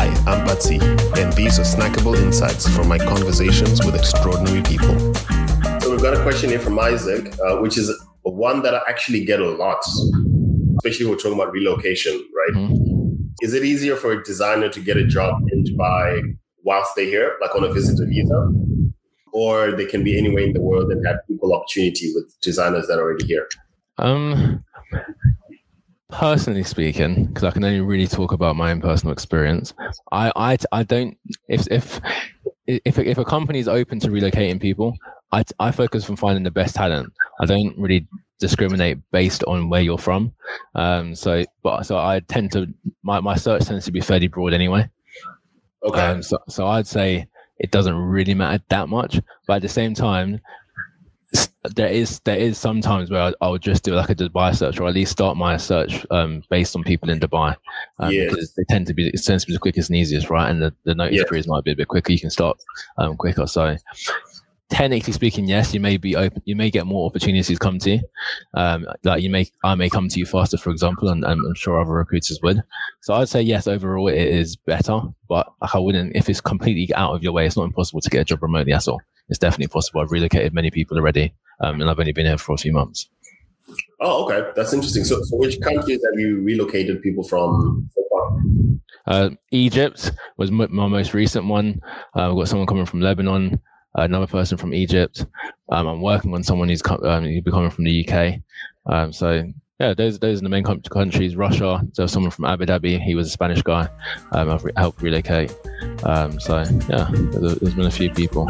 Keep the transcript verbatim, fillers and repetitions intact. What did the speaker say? Hi, I'm Batsy, and these are Snackable Insights from my conversations with extraordinary people. So we've got a question here from Isaac, uh, which is one that I actually get a lot, especially when we're talking about relocation, right? Mm-hmm. Is it easier for a designer to get a job in Dubai whilst they're here, like on a visitor visa? Or they can be anywhere in the world and have equal opportunity with designers that are already here? Um... Personally speaking, because I can only really talk about my own personal experience, I, I, I don't. If if if if a company is open to relocating people, I I focus on finding the best talent. I don't really discriminate based on where you're from. Um. So, but so I tend to my, my search tends to be fairly broad anyway. Okay. Um, so so I'd say it doesn't really matter that much, but at the same time, there is there is sometimes where I'll just do like a Dubai search, or at least start my search um, based on people in Dubai, um, yes. because they tend to be it tends to be the quickest and easiest, right? And the, the notice yes. periods might be a bit quicker. You can start um, quicker. So, technically speaking, yes, you may be open. You may get more opportunities come to you. Um, like you may, I may come to you faster, for example, and, and I'm sure other recruiters would. So I'd say yes, overall it is better. But like I wouldn't, if it's completely out of your way, it's not impossible to get a job remotely at all. It's definitely possible. I've relocated many people already, um, and I've only been here for a few months. Oh, okay. That's interesting. So, so which countries have you relocated people from so far? Uh, Egypt was my, my most recent one. Uh, we've got someone coming from Lebanon, another person from Egypt. Um, I'm working on someone who's com- um, who'll be coming from the U K. Um, so, yeah, those those are the main com- countries. Russia, so someone from Abu Dhabi. He was a Spanish guy. Um, I've re- helped relocate. Um, so, yeah, there's, there's been a few people.